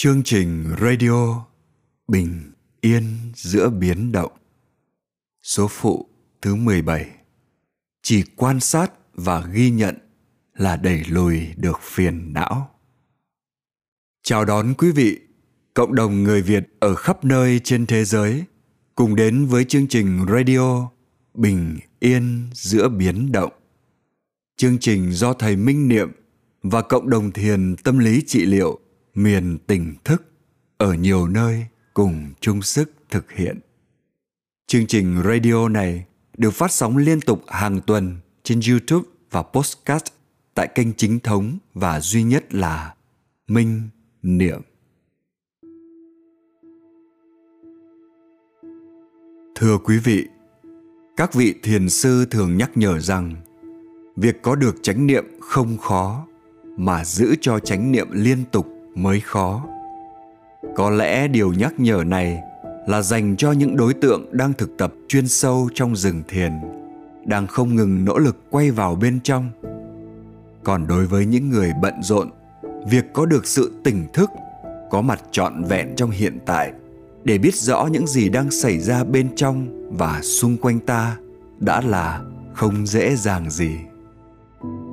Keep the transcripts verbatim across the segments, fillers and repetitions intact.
Chương trình radio Bình Yên Giữa Biến Động, số phụ thứ mười bảy. Chỉ quan sát và ghi nhận là đẩy lùi được phiền não. Chào đón quý vị, cộng đồng người Việt ở khắp nơi trên thế giới cùng đến với chương trình radio Bình Yên Giữa Biến Động. Chương trình do Thầy Minh Niệm và cộng đồng thiền tâm lý trị liệu miền tỉnh thức ở nhiều nơi cùng chung sức thực hiện. Chương trình radio này được phát sóng liên tục hàng tuần trên YouTube và podcast tại kênh chính thống và duy nhất là Minh Niệm. Thưa quý vị, các vị thiền sư thường nhắc nhở rằng việc có được chánh niệm không khó, mà giữ cho chánh niệm liên tục mới khó. Có lẽ điều nhắc nhở này là dành cho những đối tượng đang thực tập chuyên sâu trong rừng thiền, đang không ngừng nỗ lực quay vào bên trong. Còn đối với những người bận rộn, việc có được sự tỉnh thức, có mặt trọn vẹn trong hiện tại để biết rõ những gì đang xảy ra bên trong và xung quanh ta đã là không dễ dàng gì.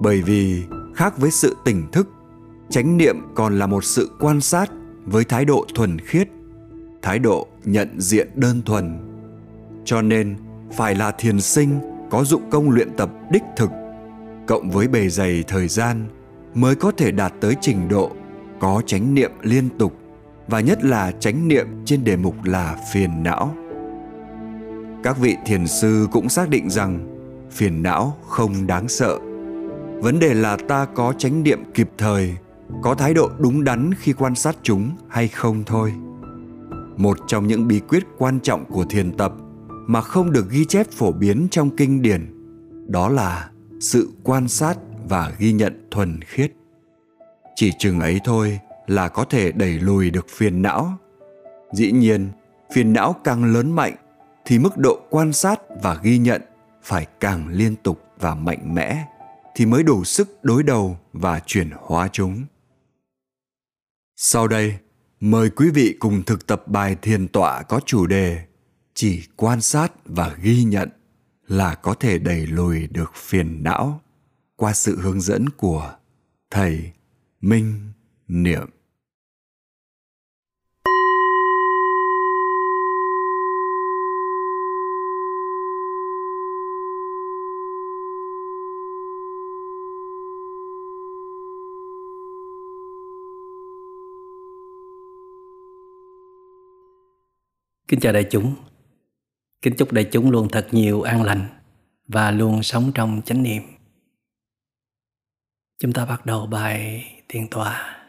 Bởi vì khác với sự tỉnh thức, chánh niệm còn là một sự quan sát với thái độ thuần khiết, thái độ nhận diện đơn thuần. Cho nên, phải là thiền sinh có dụng công luyện tập đích thực, cộng với bề dày thời gian mới có thể đạt tới trình độ có chánh niệm liên tục, và nhất là chánh niệm trên đề mục là phiền não. Các vị thiền sư cũng xác định rằng phiền não không đáng sợ. Vấn đề là ta có chánh niệm kịp thời, có thái độ đúng đắn khi quan sát chúng hay không thôi. Một trong những bí quyết quan trọng của thiền tập mà không được ghi chép phổ biến trong kinh điển, đó là sự quan sát và ghi nhận thuần khiết. Chỉ chừng ấy thôi là có thể đẩy lùi được phiền não. Dĩ nhiên, phiền não càng lớn mạnh thì mức độ quan sát và ghi nhận phải càng liên tục và mạnh mẽ, thì mới đủ sức đối đầu và chuyển hóa chúng. Sau đây, mời quý vị cùng thực tập bài thiền tọa có chủ đề Chỉ quan sát và ghi nhận là có thể đẩy lùi được phiền não, qua sự hướng dẫn của Thầy Minh Niệm. Kính chào đại chúng, kính chúc đại chúng luôn thật nhiều an lành và luôn sống trong chánh niệm. Chúng ta bắt đầu bài thiền tọa.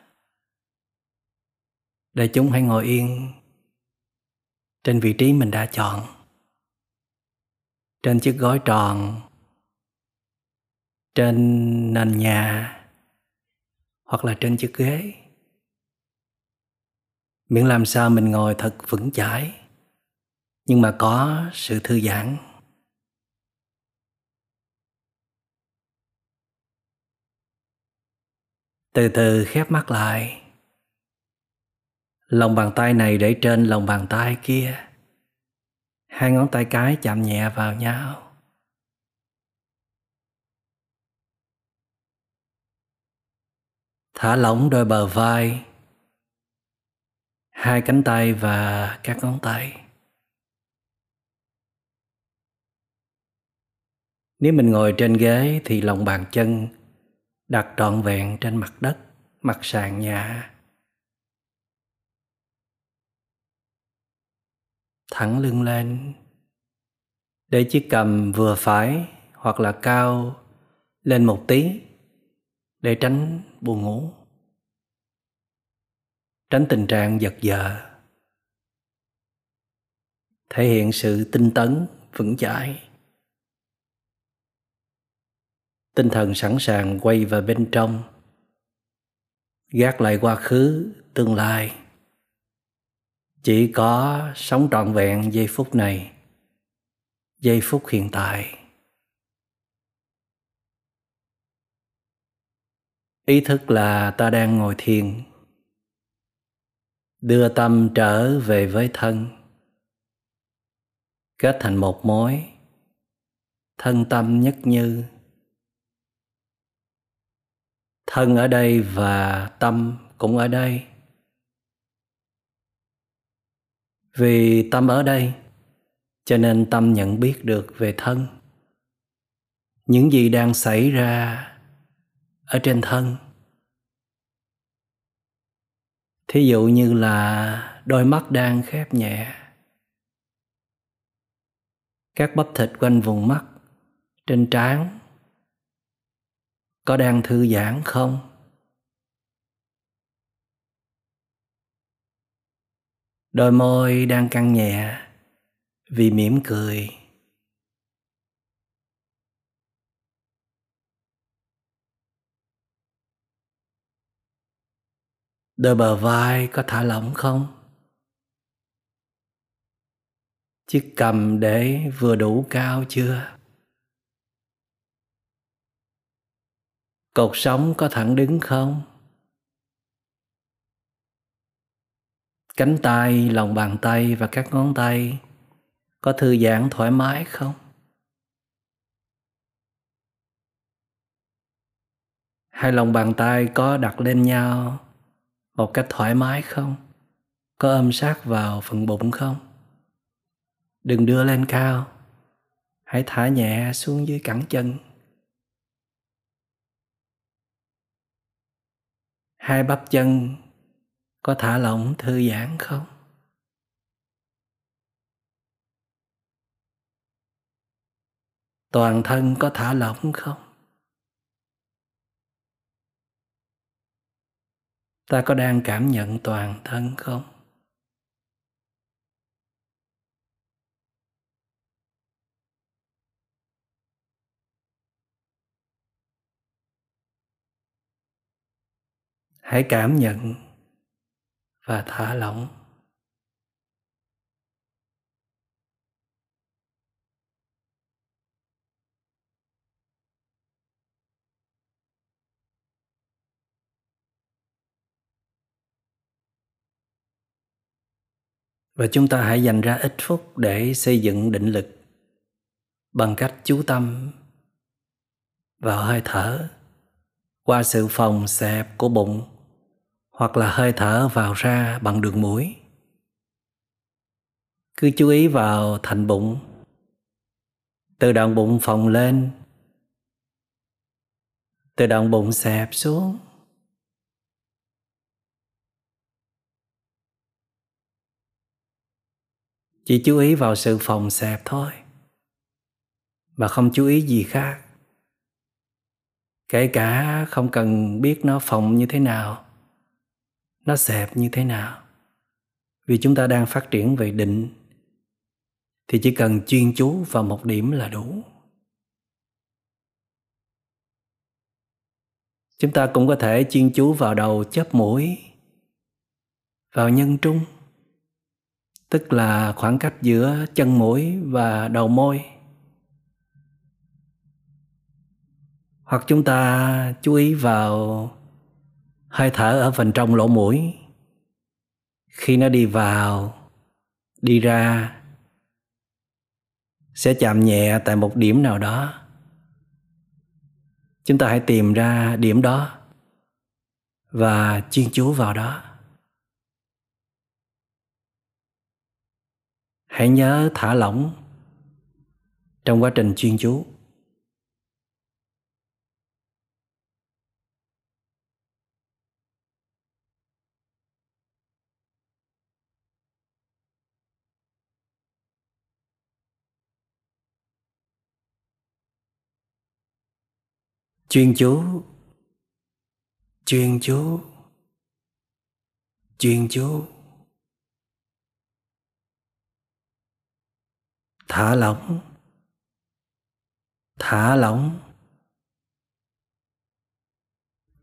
Đại chúng hãy ngồi yên trên vị trí mình đã chọn, trên chiếc gối tròn, trên nền nhà hoặc là trên chiếc ghế. Miễn làm sao mình ngồi thật vững chãi, nhưng mà có sự thư giãn. Từ từ khép mắt lại. Lòng bàn tay này để trên lòng bàn tay kia. Hai ngón tay cái chạm nhẹ vào nhau. Thả lỏng đôi bờ vai, hai cánh tay và các ngón tay. Nếu mình ngồi trên ghế thì lòng bàn chân đặt trọn vẹn trên mặt đất, mặt sàn nhà. Thẳng lưng lên, để chiếc cằm vừa phải hoặc là cao lên một tí để tránh buồn ngủ, tránh tình trạng giật giờ. Thể hiện sự tinh tấn, vững chãi. Tinh thần sẵn sàng quay vào bên trong, gác lại quá khứ, tương lai. Chỉ có sống trọn vẹn giây phút này, giây phút hiện tại. Ý thức là ta đang ngồi thiền. đưa tâm trở về với thân, kết thành một mối, thân tâm nhất như. Thân ở đây và tâm cũng ở đây. Vì tâm ở đây, cho nên tâm nhận biết được về thân. Những gì đang xảy ra ở trên thân. Thí dụ như là đôi mắt đang khép nhẹ. Các bắp thịt quanh vùng mắt, trên trán, có đang thư giãn không? Đôi môi đang căng nhẹ vì mỉm cười. Đôi bờ vai có thả lỏng không? Chiếc cằm để vừa đủ cao chưa? Cột sống có thẳng đứng không? Cánh tay, lòng bàn tay và các ngón tay có thư giãn thoải mái không? Hai lòng bàn tay có đặt lên nhau một cách thoải mái không? Có ôm sát vào phần bụng không? Đừng đưa lên cao, hãy thả nhẹ xuống dưới cẳng chân. Hai bắp chân có thả lỏng thư giãn không? Toàn thân có thả lỏng không? Ta có đang cảm nhận toàn thân không? Hãy cảm nhận và thả lỏng. Và chúng ta hãy dành ra ít phút để xây dựng định lực bằng cách chú tâm vào hơi thở qua sự phòng xẹp của bụng hoặc là hơi thở vào ra bằng đường mũi. Cứ chú ý vào thành bụng, từ đoạn bụng phồng lên, từ đoạn bụng xẹp xuống. Chỉ chú ý vào sự phòng xẹp thôi, mà không chú ý gì khác. Kể cả không cần biết nó phồng như thế nào, nó xẹp như thế nào. Vì chúng ta đang phát triển về định, thì chỉ cần chuyên chú vào một điểm là đủ. Chúng ta cũng có thể chuyên chú vào đầu chóp mũi, vào nhân trung, tức là khoảng cách giữa chân mũi và đầu môi. Hoặc chúng ta chú ý vào hơi thở ở phần trong lỗ mũi, khi nó đi vào, đi ra, sẽ chạm nhẹ tại một điểm nào đó. Chúng ta hãy tìm ra điểm đó và chuyên chú vào đó. Hãy nhớ thả lỏng trong quá trình chuyên chú. Chuyên chú, chuyên chú, chuyên chú. Thả lỏng, thả lỏng,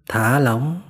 thả lỏng.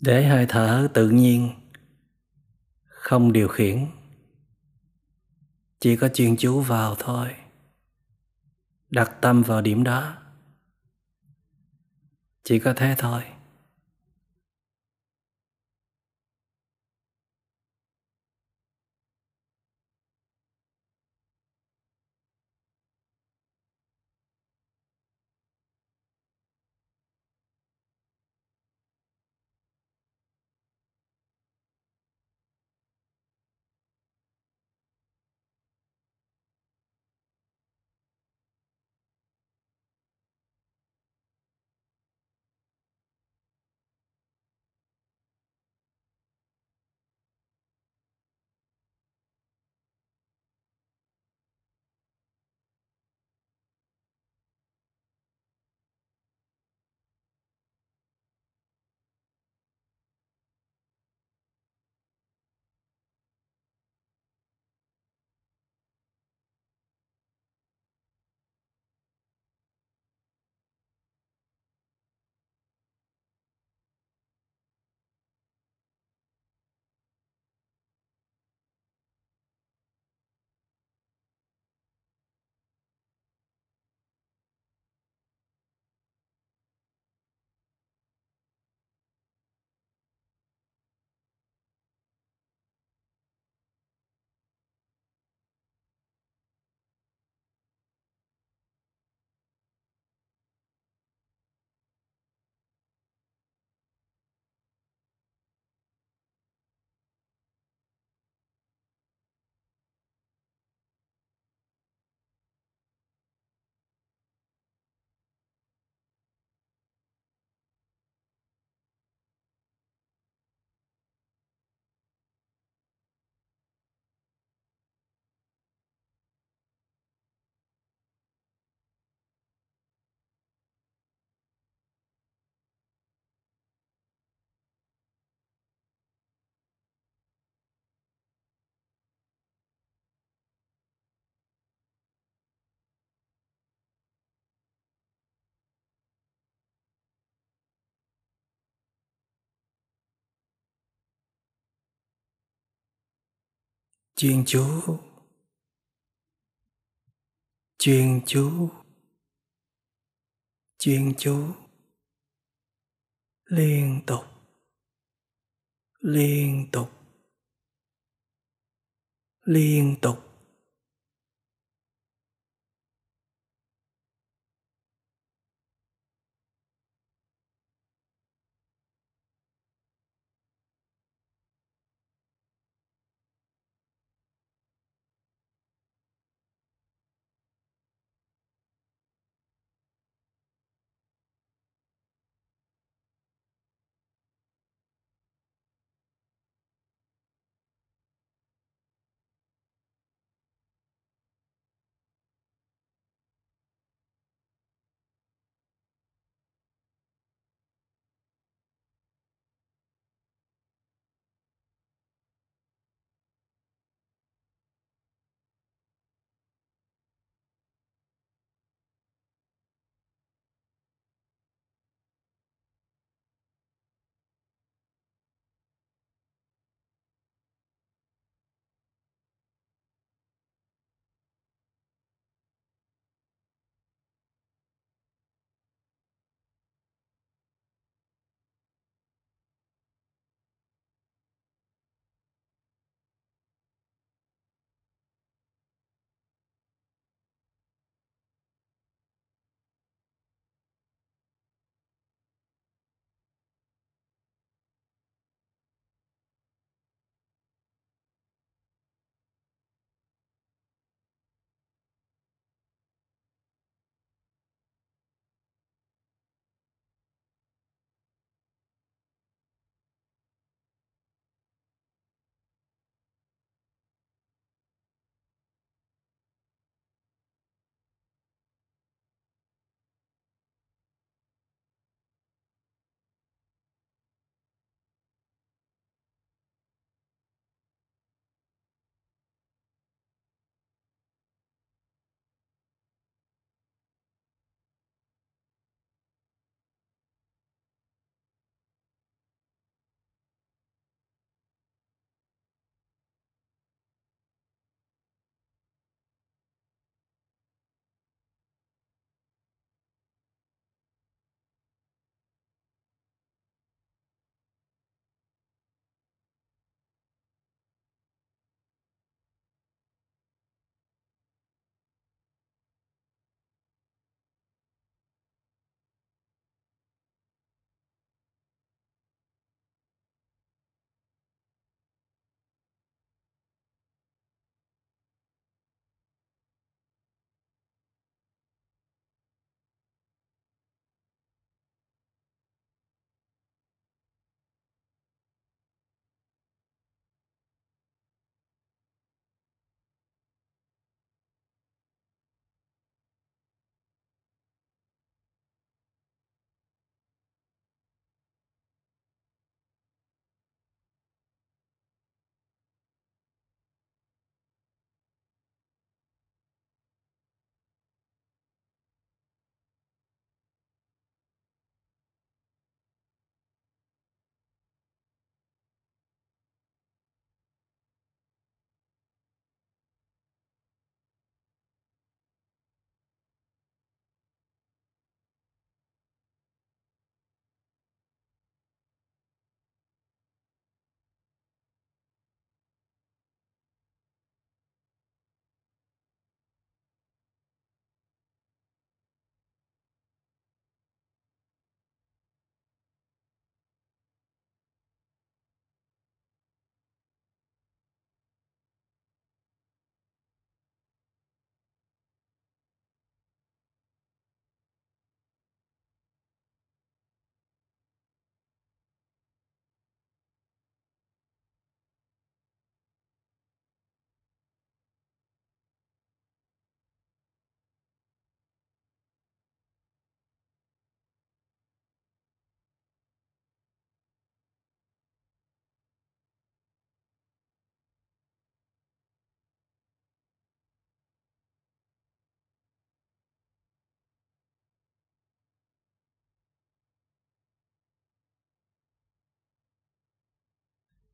để hơi thở tự nhiên, không điều khiển, chỉ có chuyên chú vào thôi, đặt tâm vào điểm đó, chỉ có thế thôi. Chuyên chú, chuyên chú, chuyên chú, liên tục, liên tục, liên tục.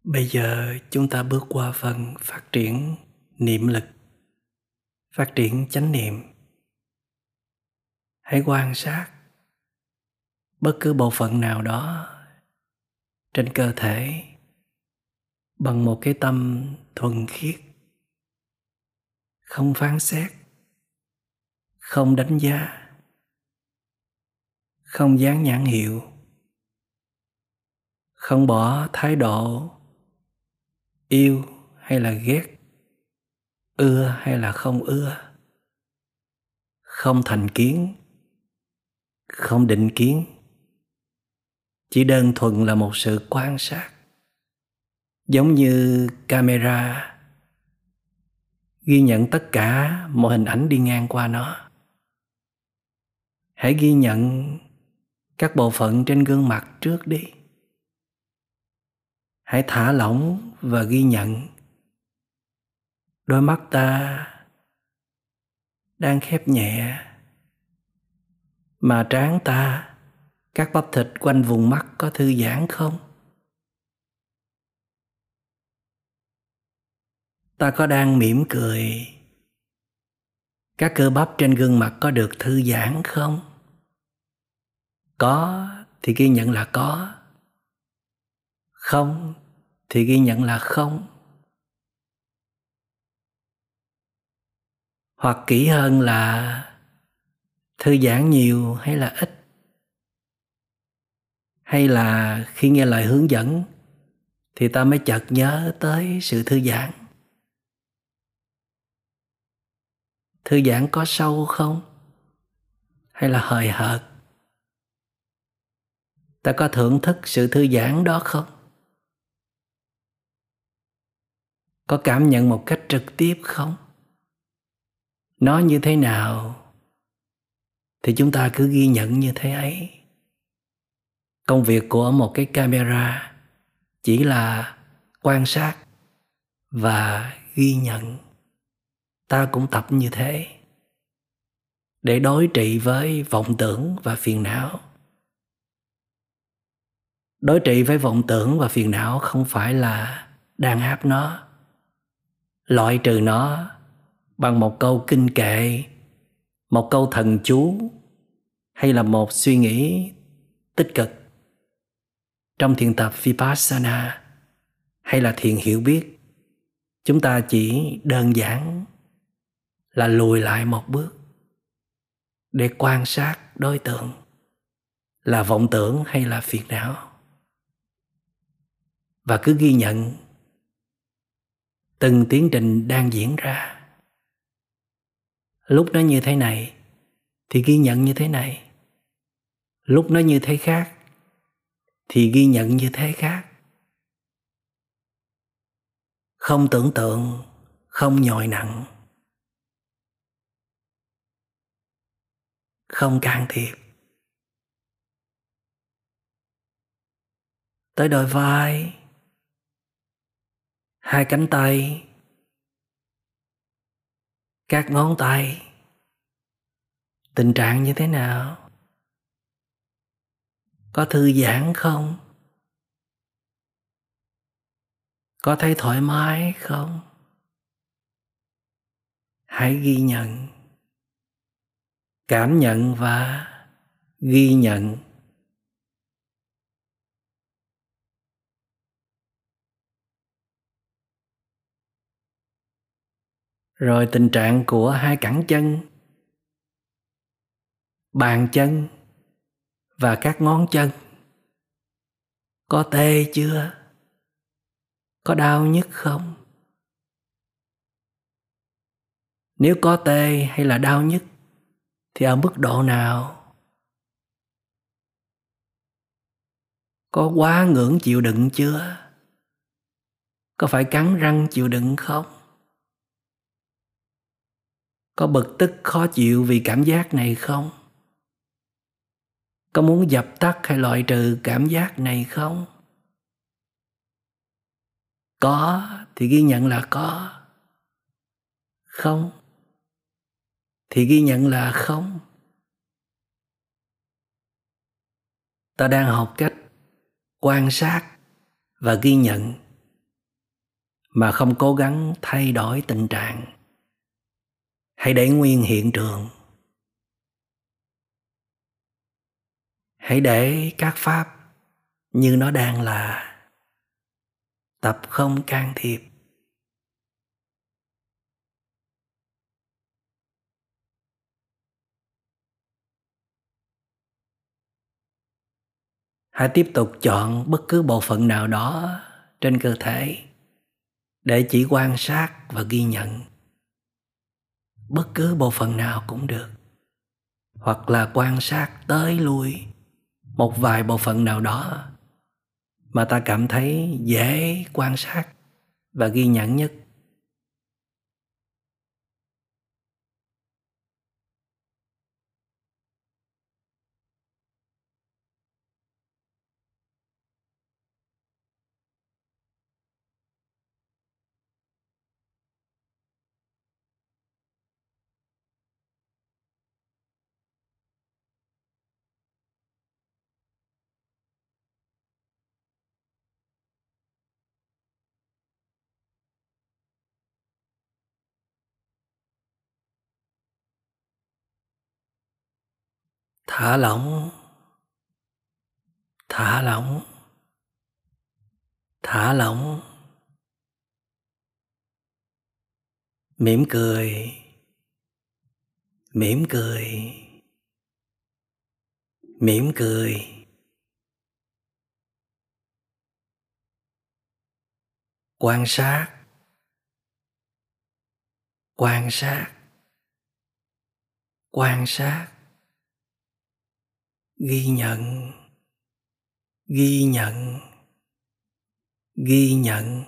Bây giờ chúng ta bước qua phần phát triển niệm lực, phát triển chánh niệm. Hãy quan sát bất cứ bộ phận nào đó trên cơ thể bằng một cái tâm thuần khiết, không phán xét, không đánh giá, không dán nhãn hiệu, không bỏ thái độ yêu hay là ghét, ưa hay là không ưa, không thành kiến, không định kiến, chỉ đơn thuần là một sự quan sát, giống như camera ghi nhận tất cả mọi hình ảnh đi ngang qua nó. Hãy ghi nhận các bộ phận trên gương mặt trước đi. Hãy thả lỏng và ghi nhận. Đôi mắt ta đang khép nhẹ, mà trán ta, các bắp thịt quanh vùng mắt có thư giãn không? Ta có đang mỉm cười? Các cơ bắp trên gương mặt có được thư giãn không? Có thì ghi nhận là có, không thì ghi nhận là không. Hoặc kỹ hơn là thư giãn nhiều hay là ít? Hay là khi nghe lời hướng dẫn thì ta mới chợt nhớ tới sự thư giãn? Thư giãn có sâu không? Hay là hời hợt? Ta có thưởng thức sự thư giãn đó không? Có cảm nhận một cách trực tiếp không? Nó như thế nào thì chúng ta cứ ghi nhận như thế ấy. Công việc của một cái camera chỉ là quan sát và ghi nhận. Ta cũng tập như thế để đối trị với vọng tưởng và phiền não. Đối trị với vọng tưởng và phiền não không phải là đàn áp nó, loại trừ nó bằng một câu kinh kệ, một câu thần chú hay là một suy nghĩ tích cực. Trong thiền tập vipassana hay là thiền hiểu biết, chúng ta chỉ đơn giản là lùi lại một bước để quan sát đối tượng là vọng tưởng hay là phiền não, và cứ ghi nhận từng tiến trình đang diễn ra. Lúc nó như thế này thì ghi nhận như thế này, lúc nó như thế khác thì ghi nhận như thế khác. Không tưởng tượng, không nhồi nặng, không can thiệp. Tới đôi vai, hai cánh tay, các ngón tay, tình trạng như thế nào? Có thư giãn không? Có thấy thoải mái không? Hãy ghi nhận, cảm nhận và ghi nhận. Rồi tình trạng của hai cẳng chân, bàn chân và các ngón chân. Có tê chưa? Có đau nhức không? Nếu có tê hay là đau nhức thì ở mức độ nào? Có quá ngưỡng chịu đựng chưa? Có phải cắn răng chịu đựng không? Có bực tức khó chịu vì cảm giác này không? Có muốn dập tắt hay loại trừ cảm giác này không? Có thì ghi nhận là có, không thì ghi nhận là không. Ta đang học cách quan sát và ghi nhận mà không cố gắng thay đổi tình trạng. Hãy để nguyên hiện trường. Hãy để các pháp như nó đang là, tập không can thiệp. Hãy tiếp tục chọn bất cứ bộ phận nào đó trên cơ thể để chỉ quan sát và ghi nhận. Bất cứ bộ phận nào cũng được, hoặc là quan sát tới lui một vài bộ phận nào đó mà ta cảm thấy dễ quan sát và ghi nhận nhất. Thả lỏng, thả lỏng, thả lỏng. Mỉm cười, mỉm cười, mỉm cười. Quan sát, quan sát, quan sát. Ghi nhận, ghi nhận, ghi nhận.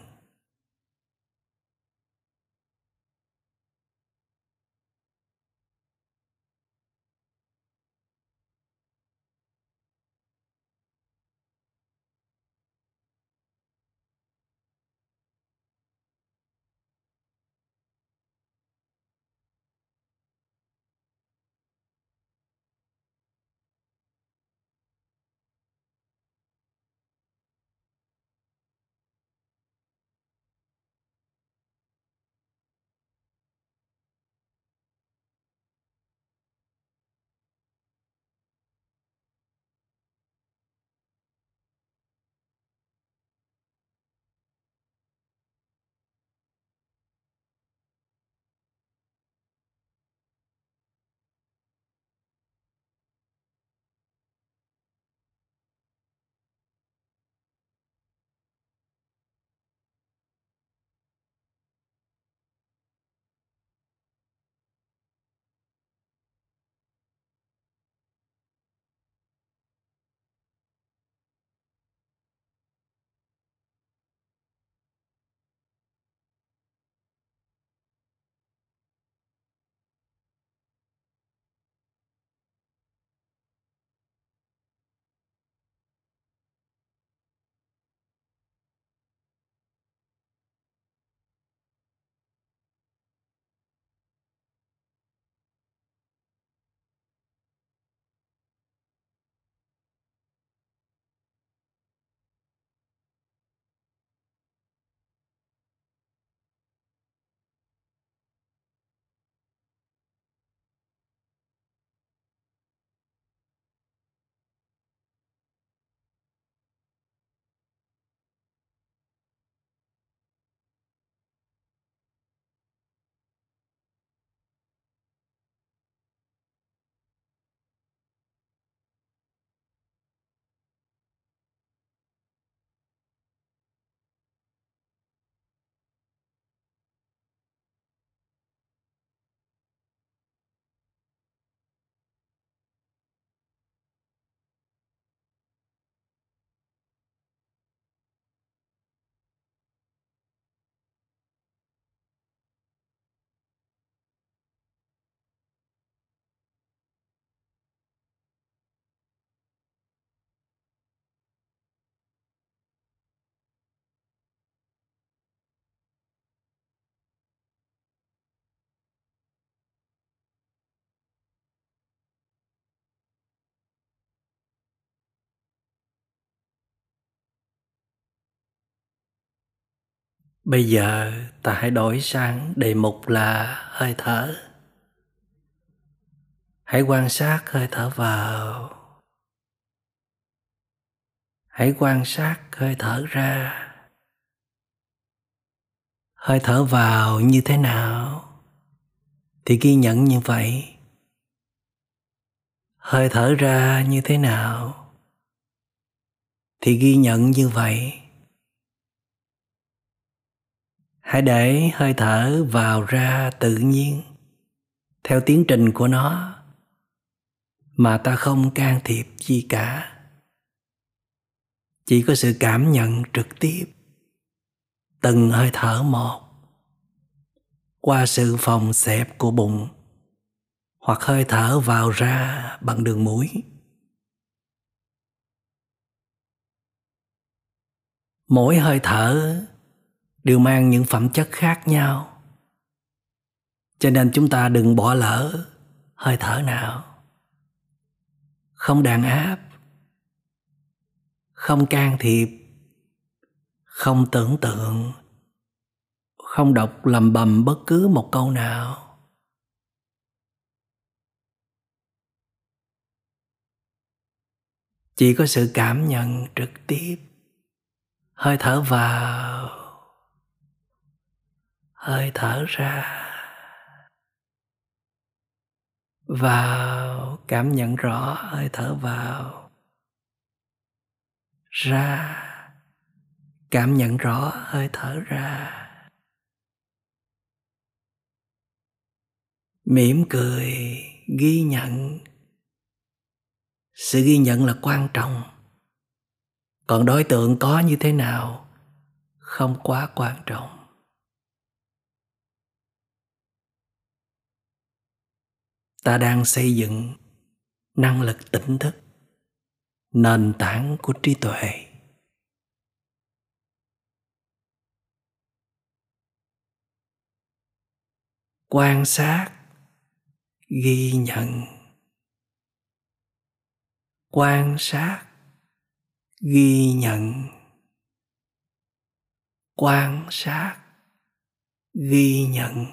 Bây giờ ta hãy đổi sang đề mục là hơi thở. Hãy quan sát hơi thở vào. Hãy quan sát hơi thở ra. Hơi thở vào như thế nào thì ghi nhận như vậy. Hơi thở ra như thế nào thì ghi nhận như vậy. Hãy để hơi thở vào ra tự nhiên theo tiến trình của nó mà ta không can thiệp gì cả. Chỉ có sự cảm nhận trực tiếp từng hơi thở một qua sự phòng xẹp của bụng hoặc hơi thở vào ra bằng đường mũi. Mỗi hơi thở đều mang những phẩm chất khác nhau, cho nên chúng ta đừng bỏ lỡ hơi thở nào. Không đàn áp, không can thiệp, không tưởng tượng, không đọc lầm bầm bất cứ một câu nào. Chỉ có sự cảm nhận trực tiếp. Hơi thở vào, hơi thở ra. Vào, cảm nhận rõ hơi thở vào. Ra, cảm nhận rõ hơi thở ra. Mỉm cười, ghi nhận. Sự ghi nhận là quan trọng. Còn đối tượng có như thế nào không quá quan trọng. Ta đang xây dựng năng lực tỉnh thức, nền tảng của trí tuệ. Quan sát, ghi nhận. Quan sát, ghi nhận. Quan sát, ghi nhận.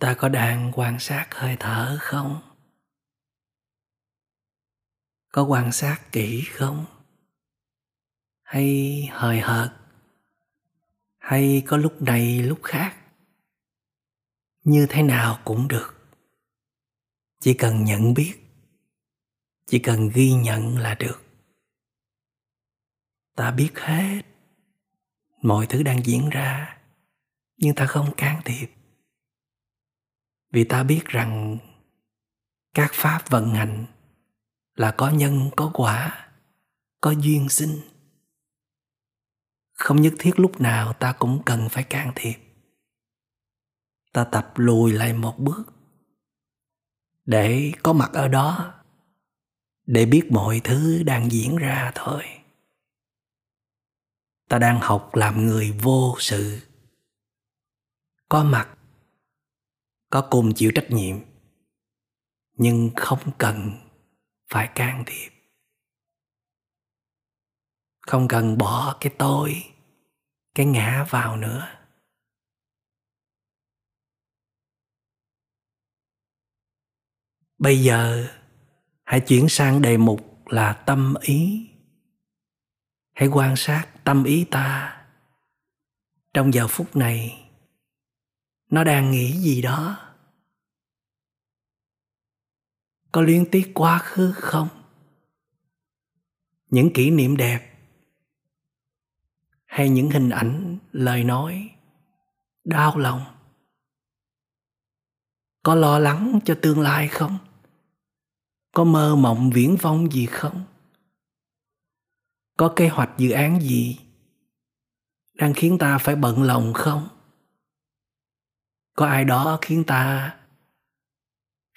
Ta có đang quan sát hơi thở không? Có quan sát kỹ không? Hay hời hợt? Hay có lúc này lúc khác? Như thế nào cũng được. Chỉ cần nhận biết, chỉ cần ghi nhận là được. Ta biết hết mọi thứ đang diễn ra, nhưng ta không can thiệp. Vì ta biết rằng các pháp vận hành là có nhân có quả, có duyên sinh. Không nhất thiết lúc nào ta cũng cần phải can thiệp. Ta tập lùi lại một bước để có mặt ở đó, để biết mọi thứ đang diễn ra thôi. Ta đang học làm người vô sự, có mặt, có cùng chịu trách nhiệm, nhưng không cần phải can thiệp. Không cần bỏ cái tôi, cái ngã vào nữa. Bây giờ hãy chuyển sang đề mục là tâm ý. Hãy quan sát tâm ý ta. Trong giờ phút này, nó đang nghĩ gì đó? Có luyến tiếc quá khứ không? Những kỷ niệm đẹp hay những hình ảnh, lời nói đau lòng? Có lo lắng cho tương lai không? Có mơ mộng viễn vông gì không? Có kế hoạch dự án gì đang khiến ta phải bận lòng không? Có ai đó khiến ta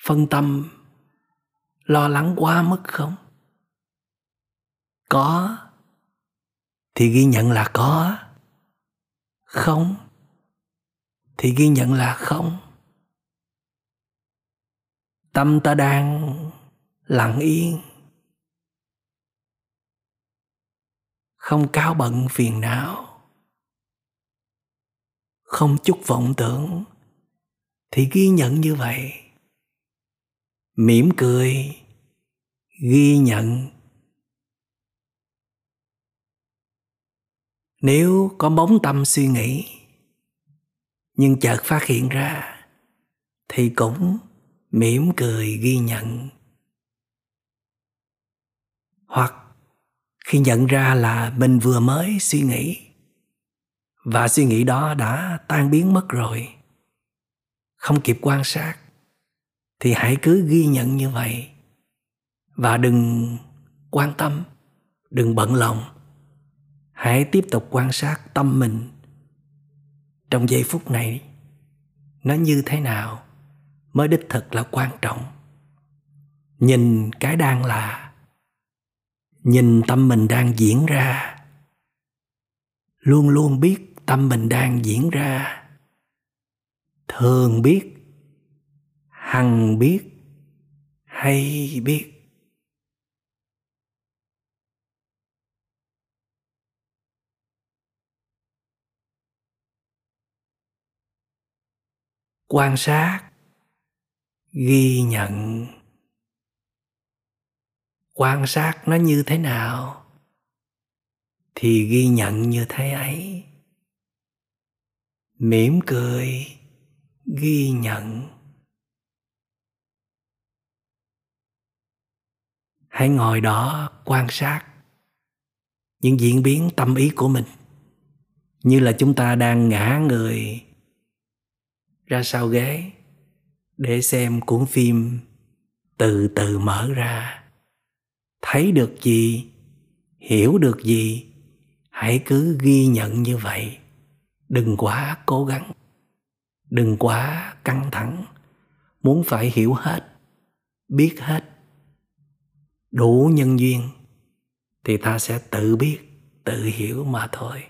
phân tâm, lo lắng quá mức không? Có thì ghi nhận là có, không thì ghi nhận là không. Tâm ta đang lặng yên, không cáu bận phiền não, không chút vọng tưởng, thì ghi nhận như vậy. Mỉm cười, ghi nhận. Nếu có bóng tâm suy nghĩ nhưng chợt phát hiện ra thì cũng mỉm cười ghi nhận. Hoặc khi nhận ra là mình vừa mới suy nghĩ và suy nghĩ đó đã tan biến mất rồi, không kịp quan sát, thì hãy cứ ghi nhận như vậy và đừng quan tâm, đừng bận lòng. Hãy tiếp tục quan sát tâm mình trong giây phút này, nó như thế nào mới đích thực là quan trọng. Nhìn cái đang là, nhìn tâm mình đang diễn ra. Luôn luôn biết tâm mình đang diễn ra. Thường biết, hằng biết, hay biết. Quan sát, ghi nhận. Quan sát nó như thế nào thì ghi nhận như thế ấy. Mỉm cười, ghi nhận. Hãy ngồi đó quan sát những diễn biến tâm ý của mình, như là chúng ta đang ngã người ra sau ghế để xem cuốn phim từ từ mở ra. Thấy được gì, hiểu được gì, hãy cứ ghi nhận như vậy. Đừng quá cố gắng, đừng quá căng thẳng, muốn phải hiểu hết, biết hết. Đủ nhân duyên thì ta sẽ tự biết, tự hiểu mà thôi.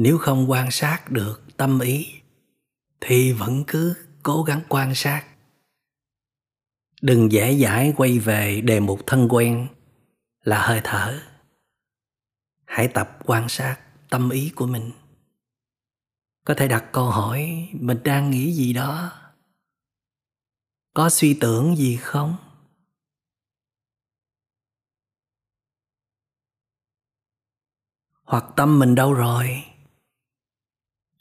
Nếu không quan sát được tâm ý thì vẫn cứ cố gắng quan sát. Đừng dễ dãi quay về đề mục thân quen là hơi thở. Hãy tập quan sát tâm ý của mình. Có thể đặt câu hỏi mình đang nghĩ gì đó. Có suy tưởng gì không? Hoặc tâm mình đâu rồi?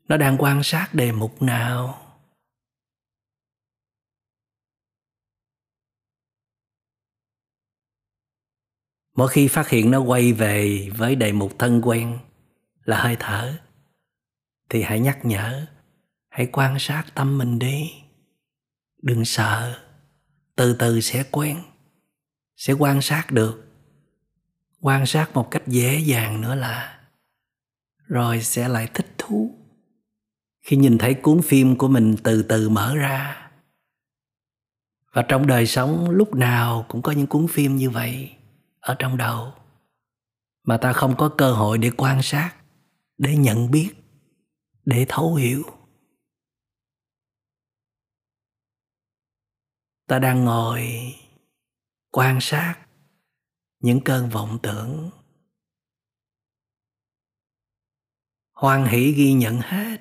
Nó đang quan sát đề mục nào? Mỗi khi phát hiện nó quay về với đề mục thân quen là hơi thở, thì hãy nhắc nhở, hãy quan sát tâm mình đi. Đừng sợ, từ từ sẽ quen, sẽ quan sát được. Quan sát một cách dễ dàng nữa là rồi sẽ lại thích thú. Khi nhìn thấy cuốn phim của mình từ từ mở ra. Và trong đời sống lúc nào cũng có những cuốn phim như vậy ở trong đầu mà ta không có cơ hội để quan sát, để nhận biết, để thấu hiểu. Ta đang ngồi quan sát những cơn vọng tưởng, hoan hỷ ghi nhận hết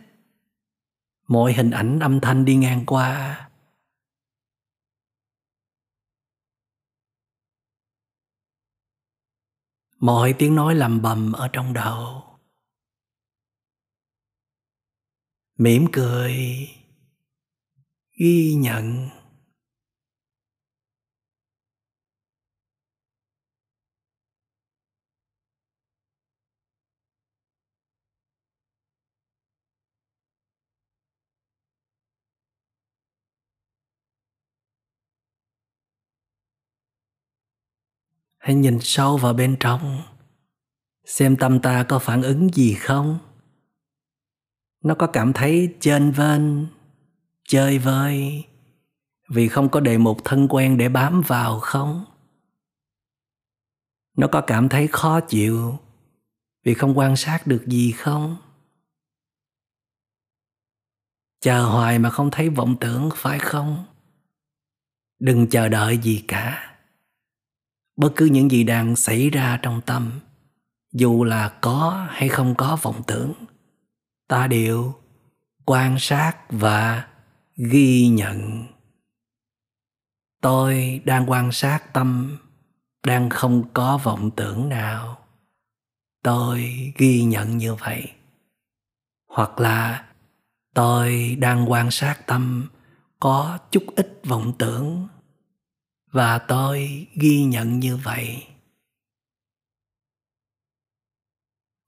mọi hình ảnh âm thanh đi ngang qua. Mọi tiếng nói lầm bầm ở trong đầu. Mỉm cười, ghi nhận. Hãy nhìn sâu vào bên trong, xem tâm ta có phản ứng gì không. Nó có cảm thấy chênh vênh, chơi vơi, vì không có đề mục thân quen để bám vào không. Nó có cảm thấy khó chịu, vì không quan sát được gì không. Chờ hoài mà không thấy vọng tưởng phải không? Đừng chờ đợi gì cả. Bất cứ những gì đang xảy ra trong tâm, dù là có hay không có vọng tưởng, ta đều quan sát và ghi nhận. Tôi đang quan sát tâm, đang không có vọng tưởng nào. Tôi ghi nhận như vậy. Hoặc là tôi đang quan sát tâm, có chút ít vọng tưởng. Và tôi ghi nhận như vậy.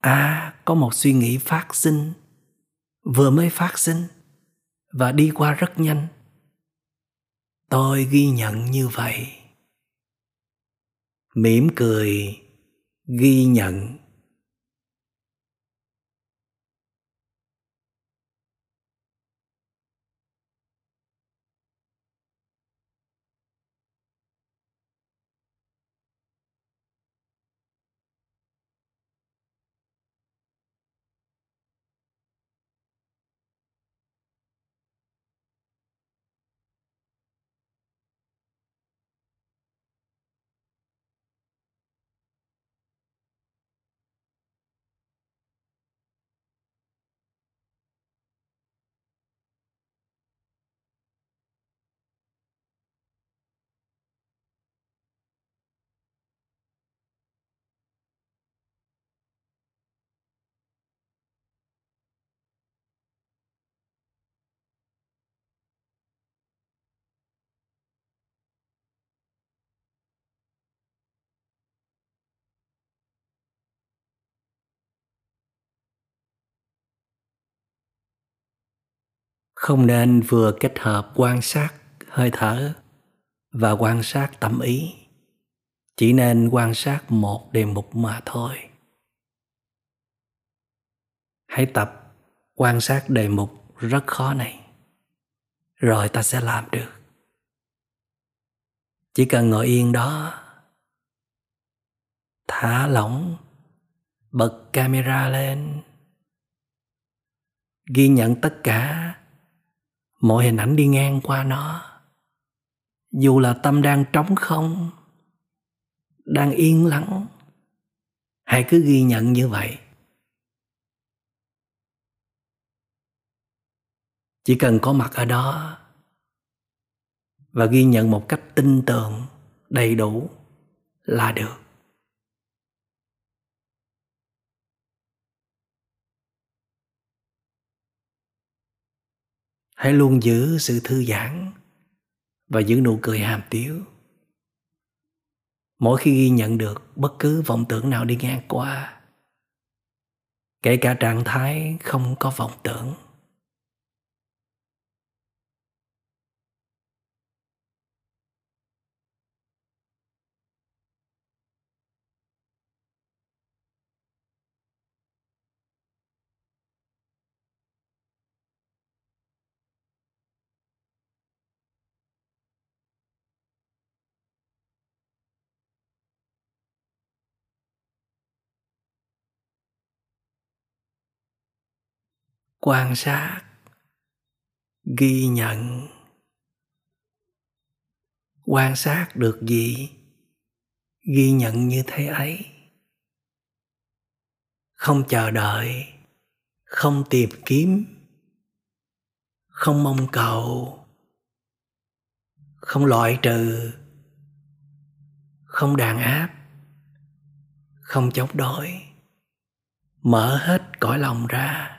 À, có một suy nghĩ phát sinh, vừa mới phát sinh và đi qua rất nhanh. Tôi ghi nhận như vậy. Mỉm cười, ghi nhận. Không nên vừa kết hợp quan sát hơi thở và quan sát tâm ý. Chỉ nên quan sát một đề mục mà thôi. Hãy tập quan sát đề mục rất khó này. Rồi ta sẽ làm được. Chỉ cần ngồi yên đó, thả lỏng, bật camera lên, ghi nhận tất cả mọi hình ảnh đi ngang qua nó, dù là tâm đang trống không, đang yên lặng. Hãy cứ ghi nhận như vậy. Chỉ cần có mặt ở đó và ghi nhận một cách tinh tường, đầy đủ là được. Hãy luôn giữ sự thư giãn và giữ nụ cười hàm tiếu. Mỗi khi ghi nhận được bất cứ vọng tưởng nào đi ngang qua, kể cả trạng thái không có vọng tưởng. Quan sát, ghi nhận. Quan sát được gì, ghi nhận như thế ấy. Không chờ đợi, không tìm kiếm, không mong cầu, không loại trừ, không đàn áp, không chống đối. Mở hết cõi lòng ra,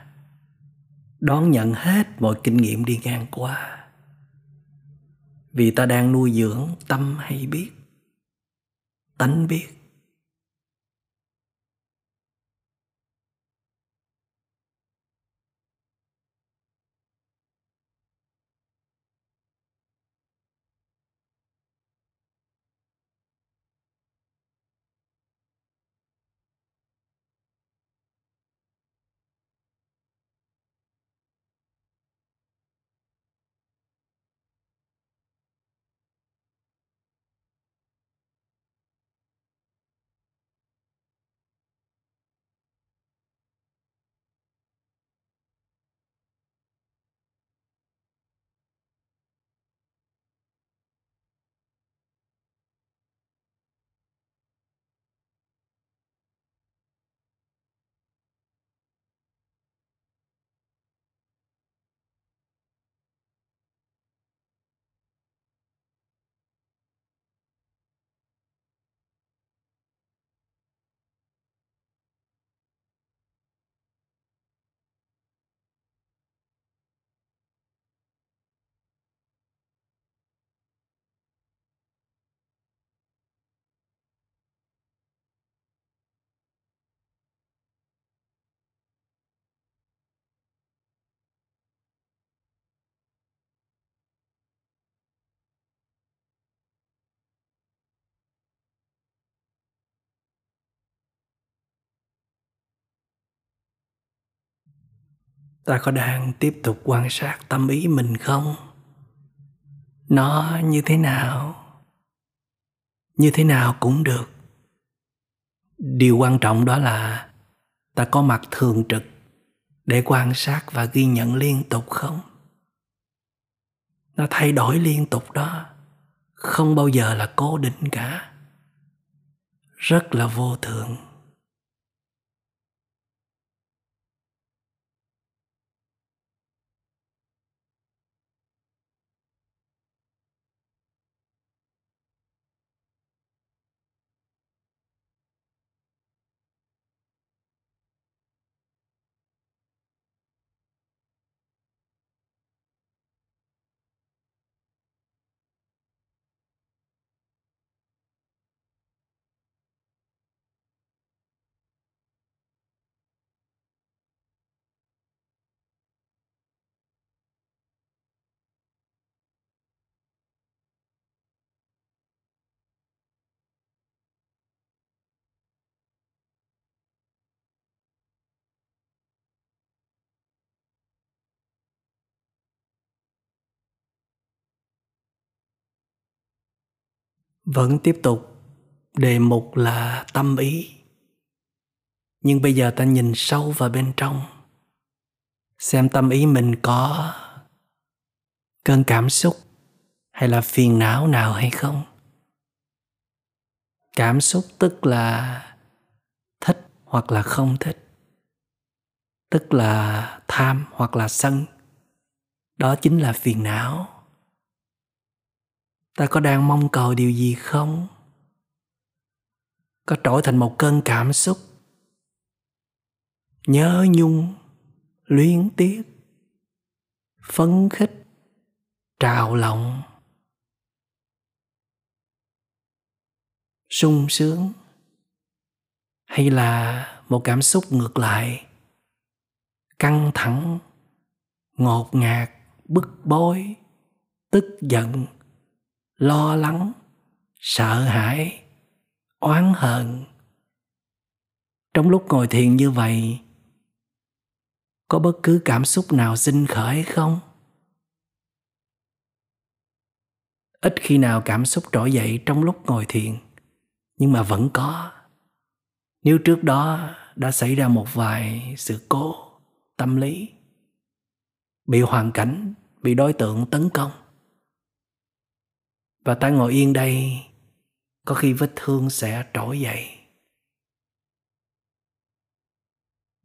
đón nhận hết mọi kinh nghiệm đi ngang qua, vì ta đang nuôi dưỡng tâm hay biết, tánh biết. Ta có đang tiếp tục quan sát tâm ý mình không? Nó như thế nào? Như thế nào cũng được. Điều quan trọng đó là ta có mặt thường trực để quan sát và ghi nhận liên tục không? Nó thay đổi liên tục đó, không bao giờ là cố định cả. Rất là vô thường. Vẫn tiếp tục đề mục là tâm ý. Nhưng bây giờ ta nhìn sâu vào bên trong, xem tâm ý mình có cơn cảm xúc hay là phiền não nào hay không. Cảm xúc tức là thích hoặc là không thích, tức là tham hoặc là sân. Đó chính là phiền não. Ta có đang mong cầu điều gì không? Có trỗi thành một cơn cảm xúc nhớ nhung, luyến tiếc, phấn khích, trào lòng, sung sướng, hay là một cảm xúc ngược lại căng thẳng, ngột ngạt, bức bối, tức giận, lo lắng, sợ hãi, oán hận. Trong lúc ngồi thiền như vậy, có bất cứ cảm xúc nào sinh khởi không? Ít khi nào cảm xúc trỗi dậy trong lúc ngồi thiền, nhưng mà vẫn có. Nếu trước đó đã xảy ra một vài sự cố tâm lý, bị hoàn cảnh, bị đối tượng tấn công, và ta ngồi yên đây, có khi vết thương sẽ trỗi dậy.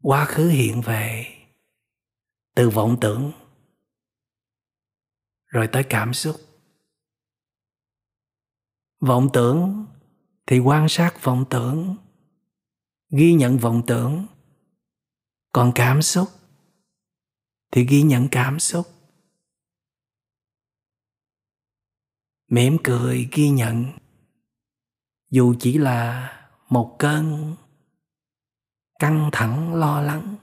Quá khứ hiện về, từ vọng tưởng, rồi tới cảm xúc. Vọng tưởng thì quan sát vọng tưởng, ghi nhận vọng tưởng. Còn cảm xúc thì ghi nhận cảm xúc. Mỉm cười ghi nhận, dù chỉ là một cơn căng thẳng lo lắng,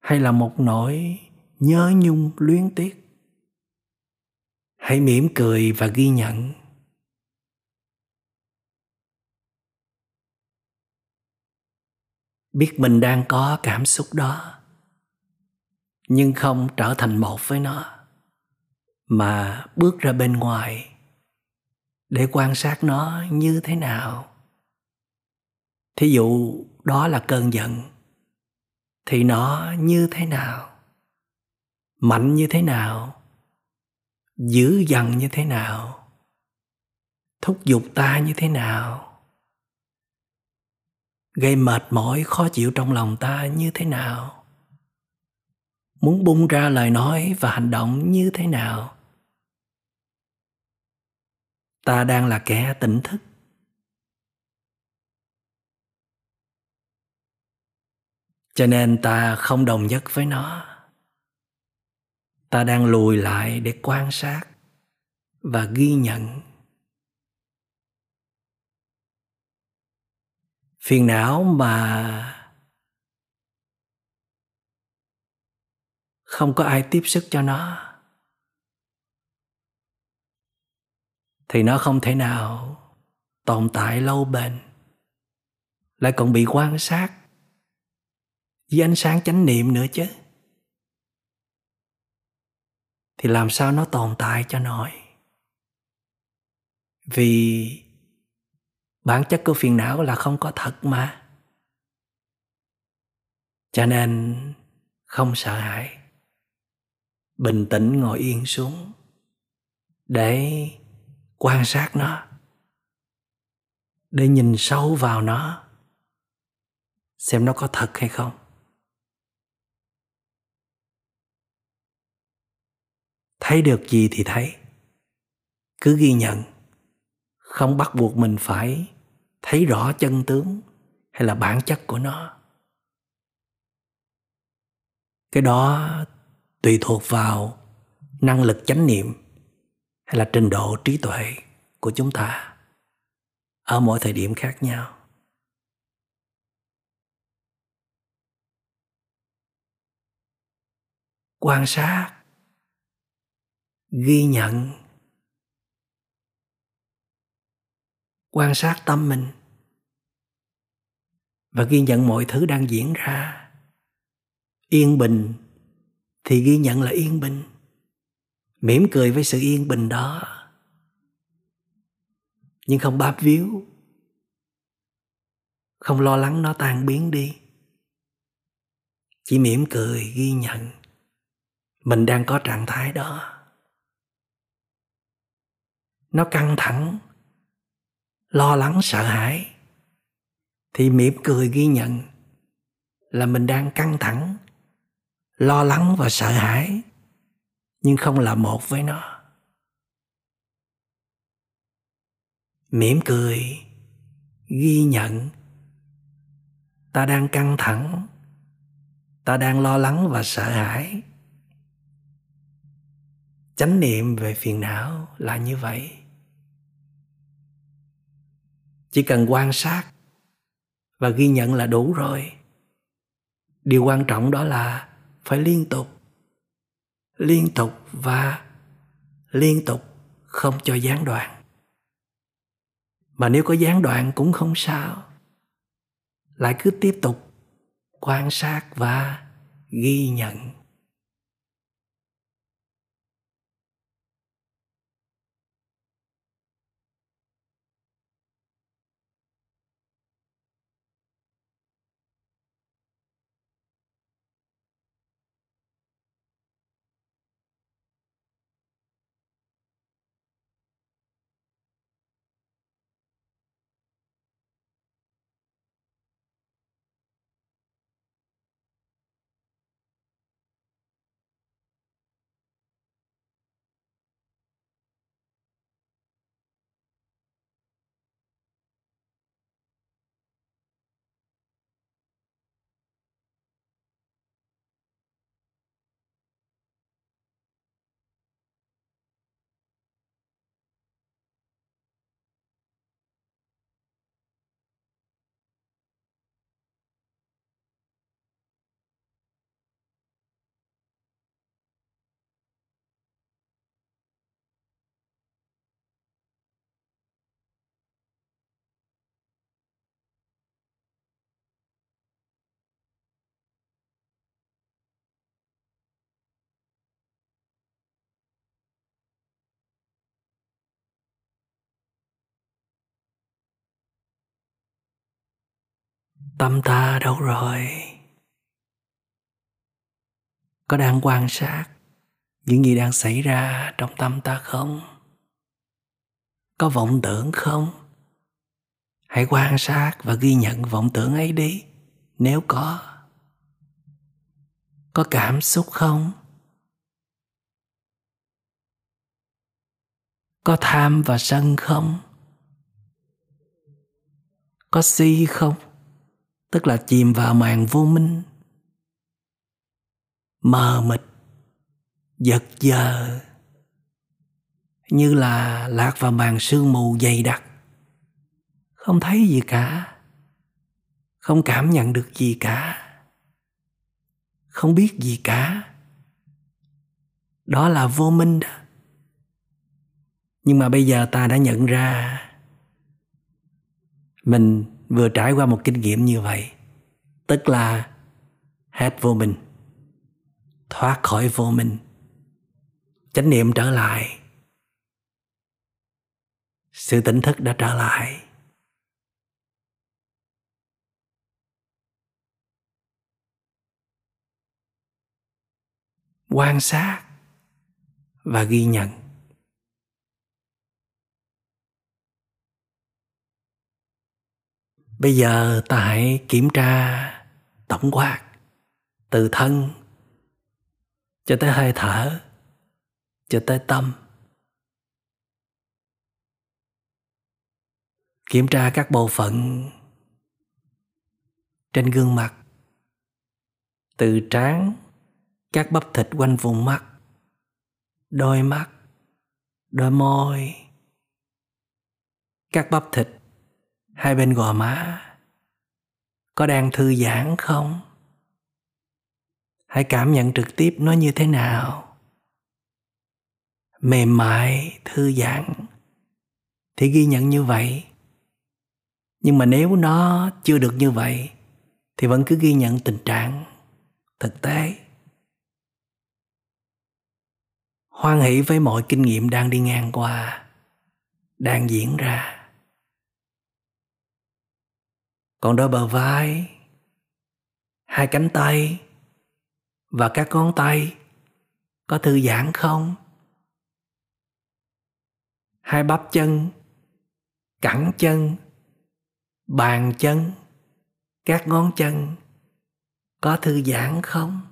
hay là một nỗi nhớ nhung luyến tiếc. Hãy mỉm cười và ghi nhận. Biết mình đang có cảm xúc đó, nhưng không trở thành một với nó, mà bước ra bên ngoài để quan sát nó như thế nào. Thí dụ đó là cơn giận, thì nó như thế nào? Mạnh như thế nào? Dữ dằn như thế nào? Thúc giục ta như thế nào? Gây mệt mỏi khó chịu trong lòng ta như thế nào? Muốn bung ra lời nói và hành động như thế nào? Ta đang là kẻ tỉnh thức. Cho nên ta không đồng nhất với nó. Ta đang lùi lại để quan sát và ghi nhận. Phiền não mà không có ai tiếp sức cho nó thì nó không thể nào tồn tại lâu bền. Lại còn bị quan sát với ánh sáng chánh niệm nữa chứ, thì làm sao nó tồn tại cho nổi. Vì bản chất của phiền não là không có thật mà. Cho nên không sợ hãi, bình tĩnh ngồi yên xuống để quan sát nó, để nhìn sâu vào nó, xem nó có thật hay không. Thấy được gì thì thấy, cứ ghi nhận. Không bắt buộc mình phải thấy rõ chân tướng hay là bản chất của nó. Cái đó tùy thuộc vào năng lực chánh niệm hay là trình độ trí tuệ của chúng ta ở mỗi thời điểm khác nhau. Quan sát, ghi nhận, quan sát tâm mình và ghi nhận mọi thứ đang diễn ra. Yên bình thì ghi nhận là yên bình, mỉm cười với sự yên bình đó, nhưng không bám víu, không lo lắng nó tan biến đi, chỉ mỉm cười ghi nhận mình đang có trạng thái đó. Nó căng thẳng, lo lắng, sợ hãi, thì mỉm cười ghi nhận là mình đang căng thẳng, lo lắng và sợ hãi, nhưng không là một với nó. Mỉm cười ghi nhận ta đang căng thẳng, ta đang lo lắng và sợ hãi. Chánh niệm về phiền não là như vậy. Chỉ cần quan sát và ghi nhận là đủ rồi. Điều quan trọng đó là phải liên tục, liên tục và liên tục, không cho gián đoạn. Mà nếu có gián đoạn cũng không sao, lại cứ tiếp tục quan sát và ghi nhận. Tâm ta đâu rồi? Có đang quan sát những gì đang xảy ra trong tâm ta không? Có vọng tưởng không? Hãy quan sát và ghi nhận vọng tưởng ấy đi, nếu có. Có cảm xúc không? Có tham và sân không? Có si không? Tức là chìm vào màn vô minh, mờ mịt, giật giờ, như là lạc vào màn sương mù dày đặc, không thấy gì cả, không cảm nhận được gì cả, không biết gì cả. Đó là vô minh đó. Nhưng mà bây giờ ta đã nhận ra mình vừa trải qua một kinh nghiệm như vậy, tức là hết vô minh, thoát khỏi vô minh, chánh niệm trở lại, sự tỉnh thức đã trở lại. Quan sát và ghi nhận. Bây giờ ta hãy kiểm tra tổng quát, từ thân cho tới hơi thở, cho tới tâm. Kiểm tra các bộ phận trên gương mặt, từ trán, các bắp thịt quanh vùng mắt, đôi mắt, đôi môi, các bắp thịt hai bên gò má, có đang thư giãn không? Hãy cảm nhận trực tiếp nó như thế nào. Mềm mại, thư giãn thì ghi nhận như vậy. Nhưng mà nếu nó chưa được như vậy thì vẫn cứ ghi nhận tình trạng thực tế. Hoan hỷ với mọi kinh nghiệm đang đi ngang qua, đang diễn ra. Còn đôi bờ vai, hai cánh tay, và các ngón tay có thư giãn không? Hai bắp chân, cẳng chân, bàn chân, các ngón chân có thư giãn không?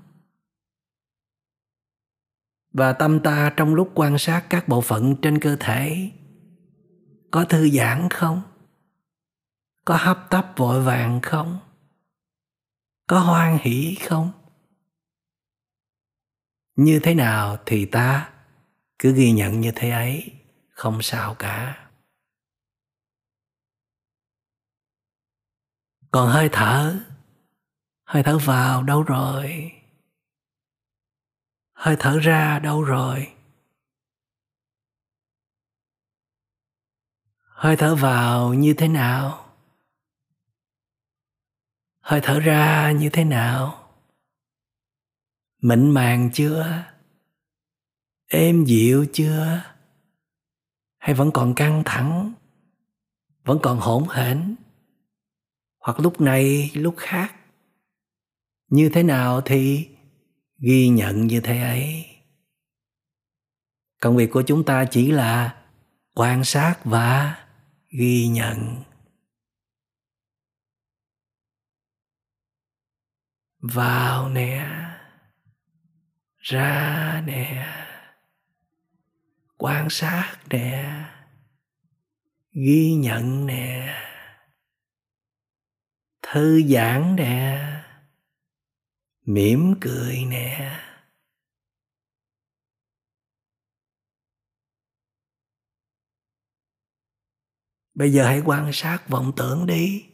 Và tâm ta trong lúc quan sát các bộ phận trên cơ thể có thư giãn không? Có hấp tấp vội vàng không? Có hoan hỷ không? Như thế nào thì ta cứ ghi nhận như thế ấy, không sao cả. Còn hơi thở, hơi thở vào đâu rồi? Hơi thở ra đâu rồi? Hơi thở vào như thế nào? Hơi thở ra như thế nào? Mịn màng chưa? Êm dịu chưa? Hay vẫn còn căng thẳng? Vẫn còn hỗn hển? Hoặc lúc này lúc khác? Như thế nào thì ghi nhận như thế ấy. Công việc của chúng ta chỉ là quan sát và ghi nhận. Vào nè, ra nè, quan sát nè, ghi nhận nè, thư giãn nè, mỉm cười nè. Bây giờ hãy quan sát vọng tưởng đi.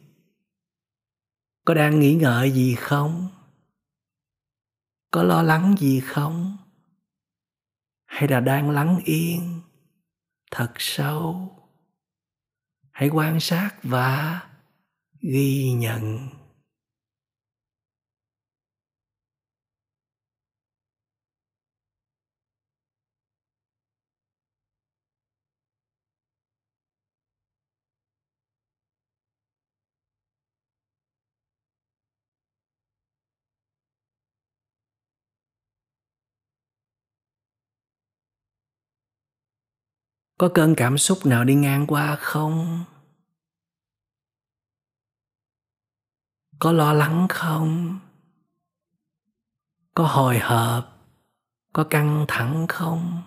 Có đang nghĩ ngợi gì không? Có lo lắng gì không? Hay là đang lắng yên, thật sâu? Hãy quan sát và ghi nhận. Có cơn cảm xúc nào đi ngang qua không? Có lo lắng không? Có hồi hộp, có căng thẳng không?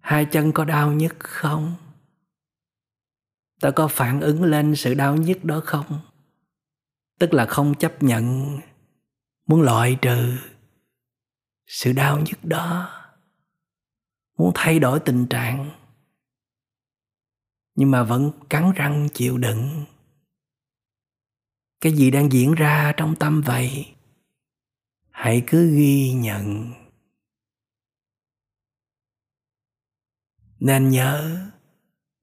Hai chân có đau nhức không? Ta có phản ứng lên sự đau nhức đó không? Tức là không chấp nhận, muốn loại trừ sự đau nhức đó, muốn thay đổi tình trạng, nhưng mà vẫn cắn răng chịu đựng. Cái gì đang diễn ra trong tâm vậy? Hãy cứ ghi nhận. Nên nhớ,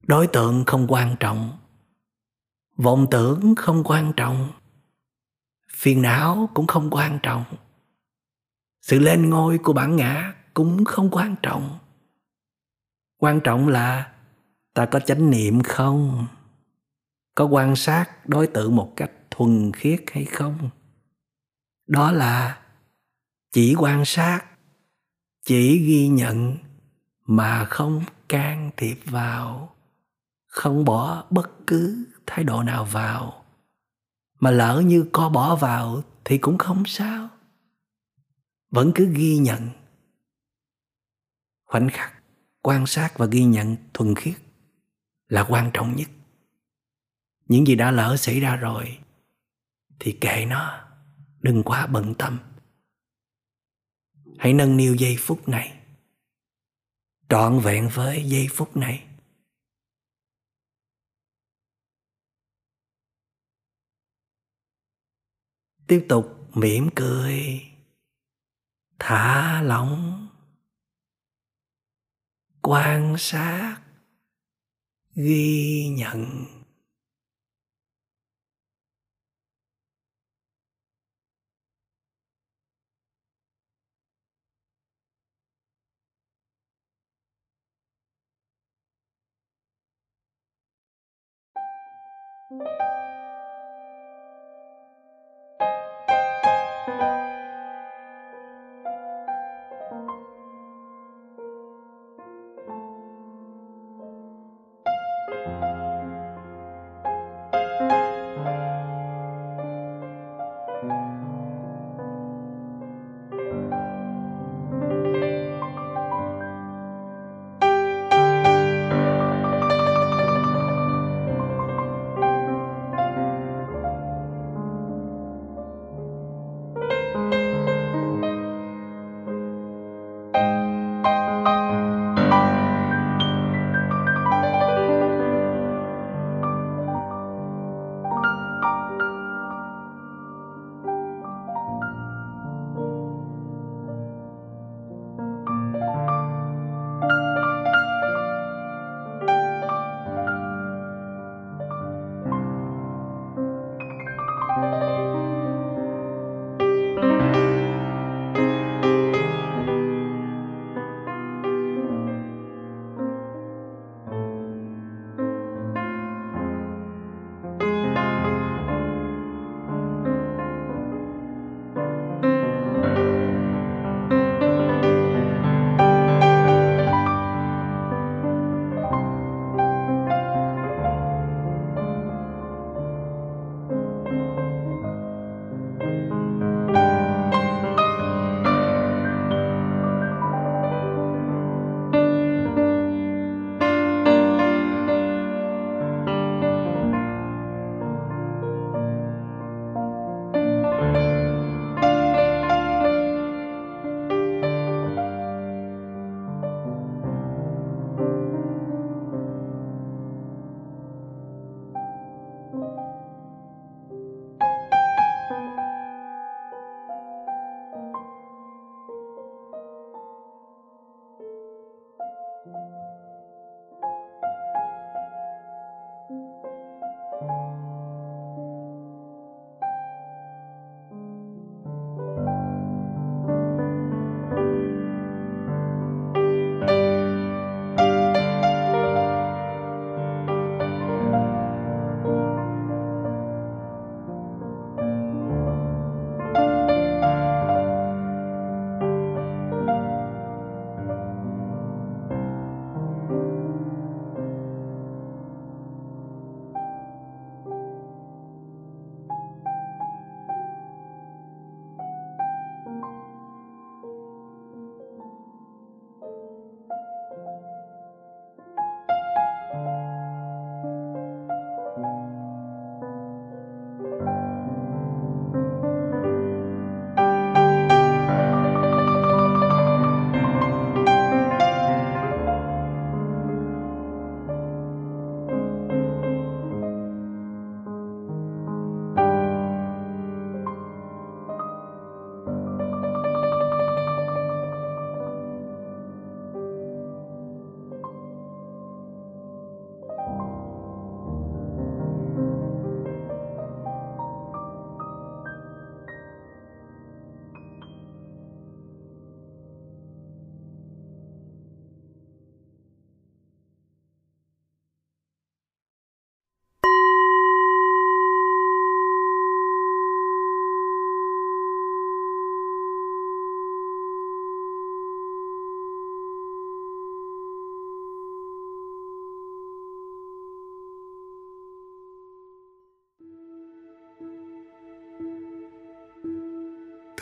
đối tượng không quan trọng, vọng tưởng không quan trọng, phiền não cũng không quan trọng, sự lên ngôi của bản ngã cũng không quan trọng. Quan trọng là ta có chánh niệm không? Có quan sát đối tượng một cách thuần khiết hay không? Đó là chỉ quan sát, chỉ ghi nhận mà không can thiệp vào, không bỏ bất cứ thái độ nào vào. Mà lỡ như có bỏ vào thì cũng không sao. Vẫn cứ ghi nhận. Khoảnh khắc quan sát và ghi nhận thuần khiết là quan trọng nhất. Những gì đã lỡ xảy ra rồi thì kệ nó, đừng quá bận tâm. Hãy nâng niu giây phút này, trọn vẹn với giây phút này. Tiếp tục mỉm cười, thả lỏng, quan sát, ghi nhận.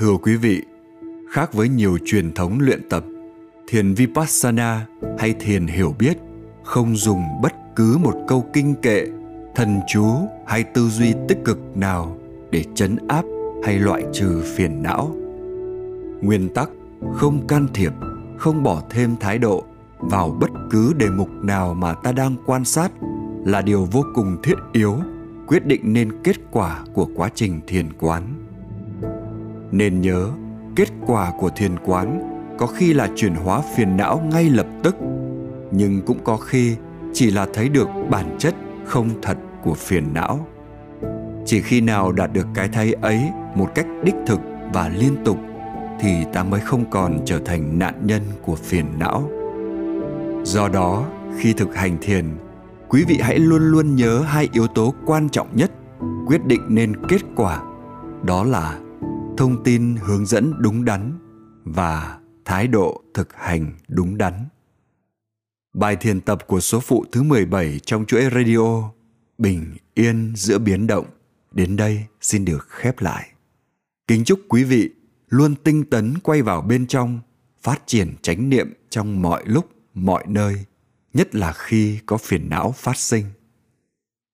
Thưa quý vị, khác với nhiều truyền thống luyện tập, thiền vipassana hay thiền hiểu biết không dùng bất cứ một câu kinh kệ, thần chú hay tư duy tích cực nào để trấn áp hay loại trừ phiền não. Nguyên tắc không can thiệp, không bỏ thêm thái độ vào bất cứ đề mục nào mà ta đang quan sát là điều vô cùng thiết yếu, quyết định nên kết quả của quá trình thiền quán. Nên nhớ, kết quả của thiền quán có khi là chuyển hóa phiền não ngay lập tức, nhưng cũng có khi chỉ là thấy được bản chất không thật của phiền não. Chỉ khi nào đạt được cái thấy ấy một cách đích thực và liên tục thì ta mới không còn trở thành nạn nhân của phiền não. Do đó, khi thực hành thiền, quý vị hãy luôn luôn nhớ hai yếu tố quan trọng nhất quyết định nên kết quả, đó là thông tin hướng dẫn đúng đắn và thái độ thực hành đúng đắn. Bài thiền tập của số phụ thứ mười bảy trong chuỗi radio Bình Yên Giữa Biến Động đến đây xin được khép lại. Kính chúc quý vị luôn tinh tấn quay vào bên trong, phát triển chánh niệm trong mọi lúc, mọi nơi, nhất là khi có phiền não phát sinh.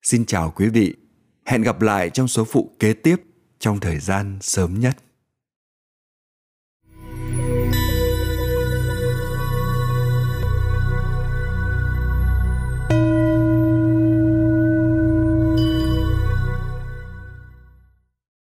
Xin chào quý vị, hẹn gặp lại trong số phụ kế tiếp trong thời gian sớm nhất.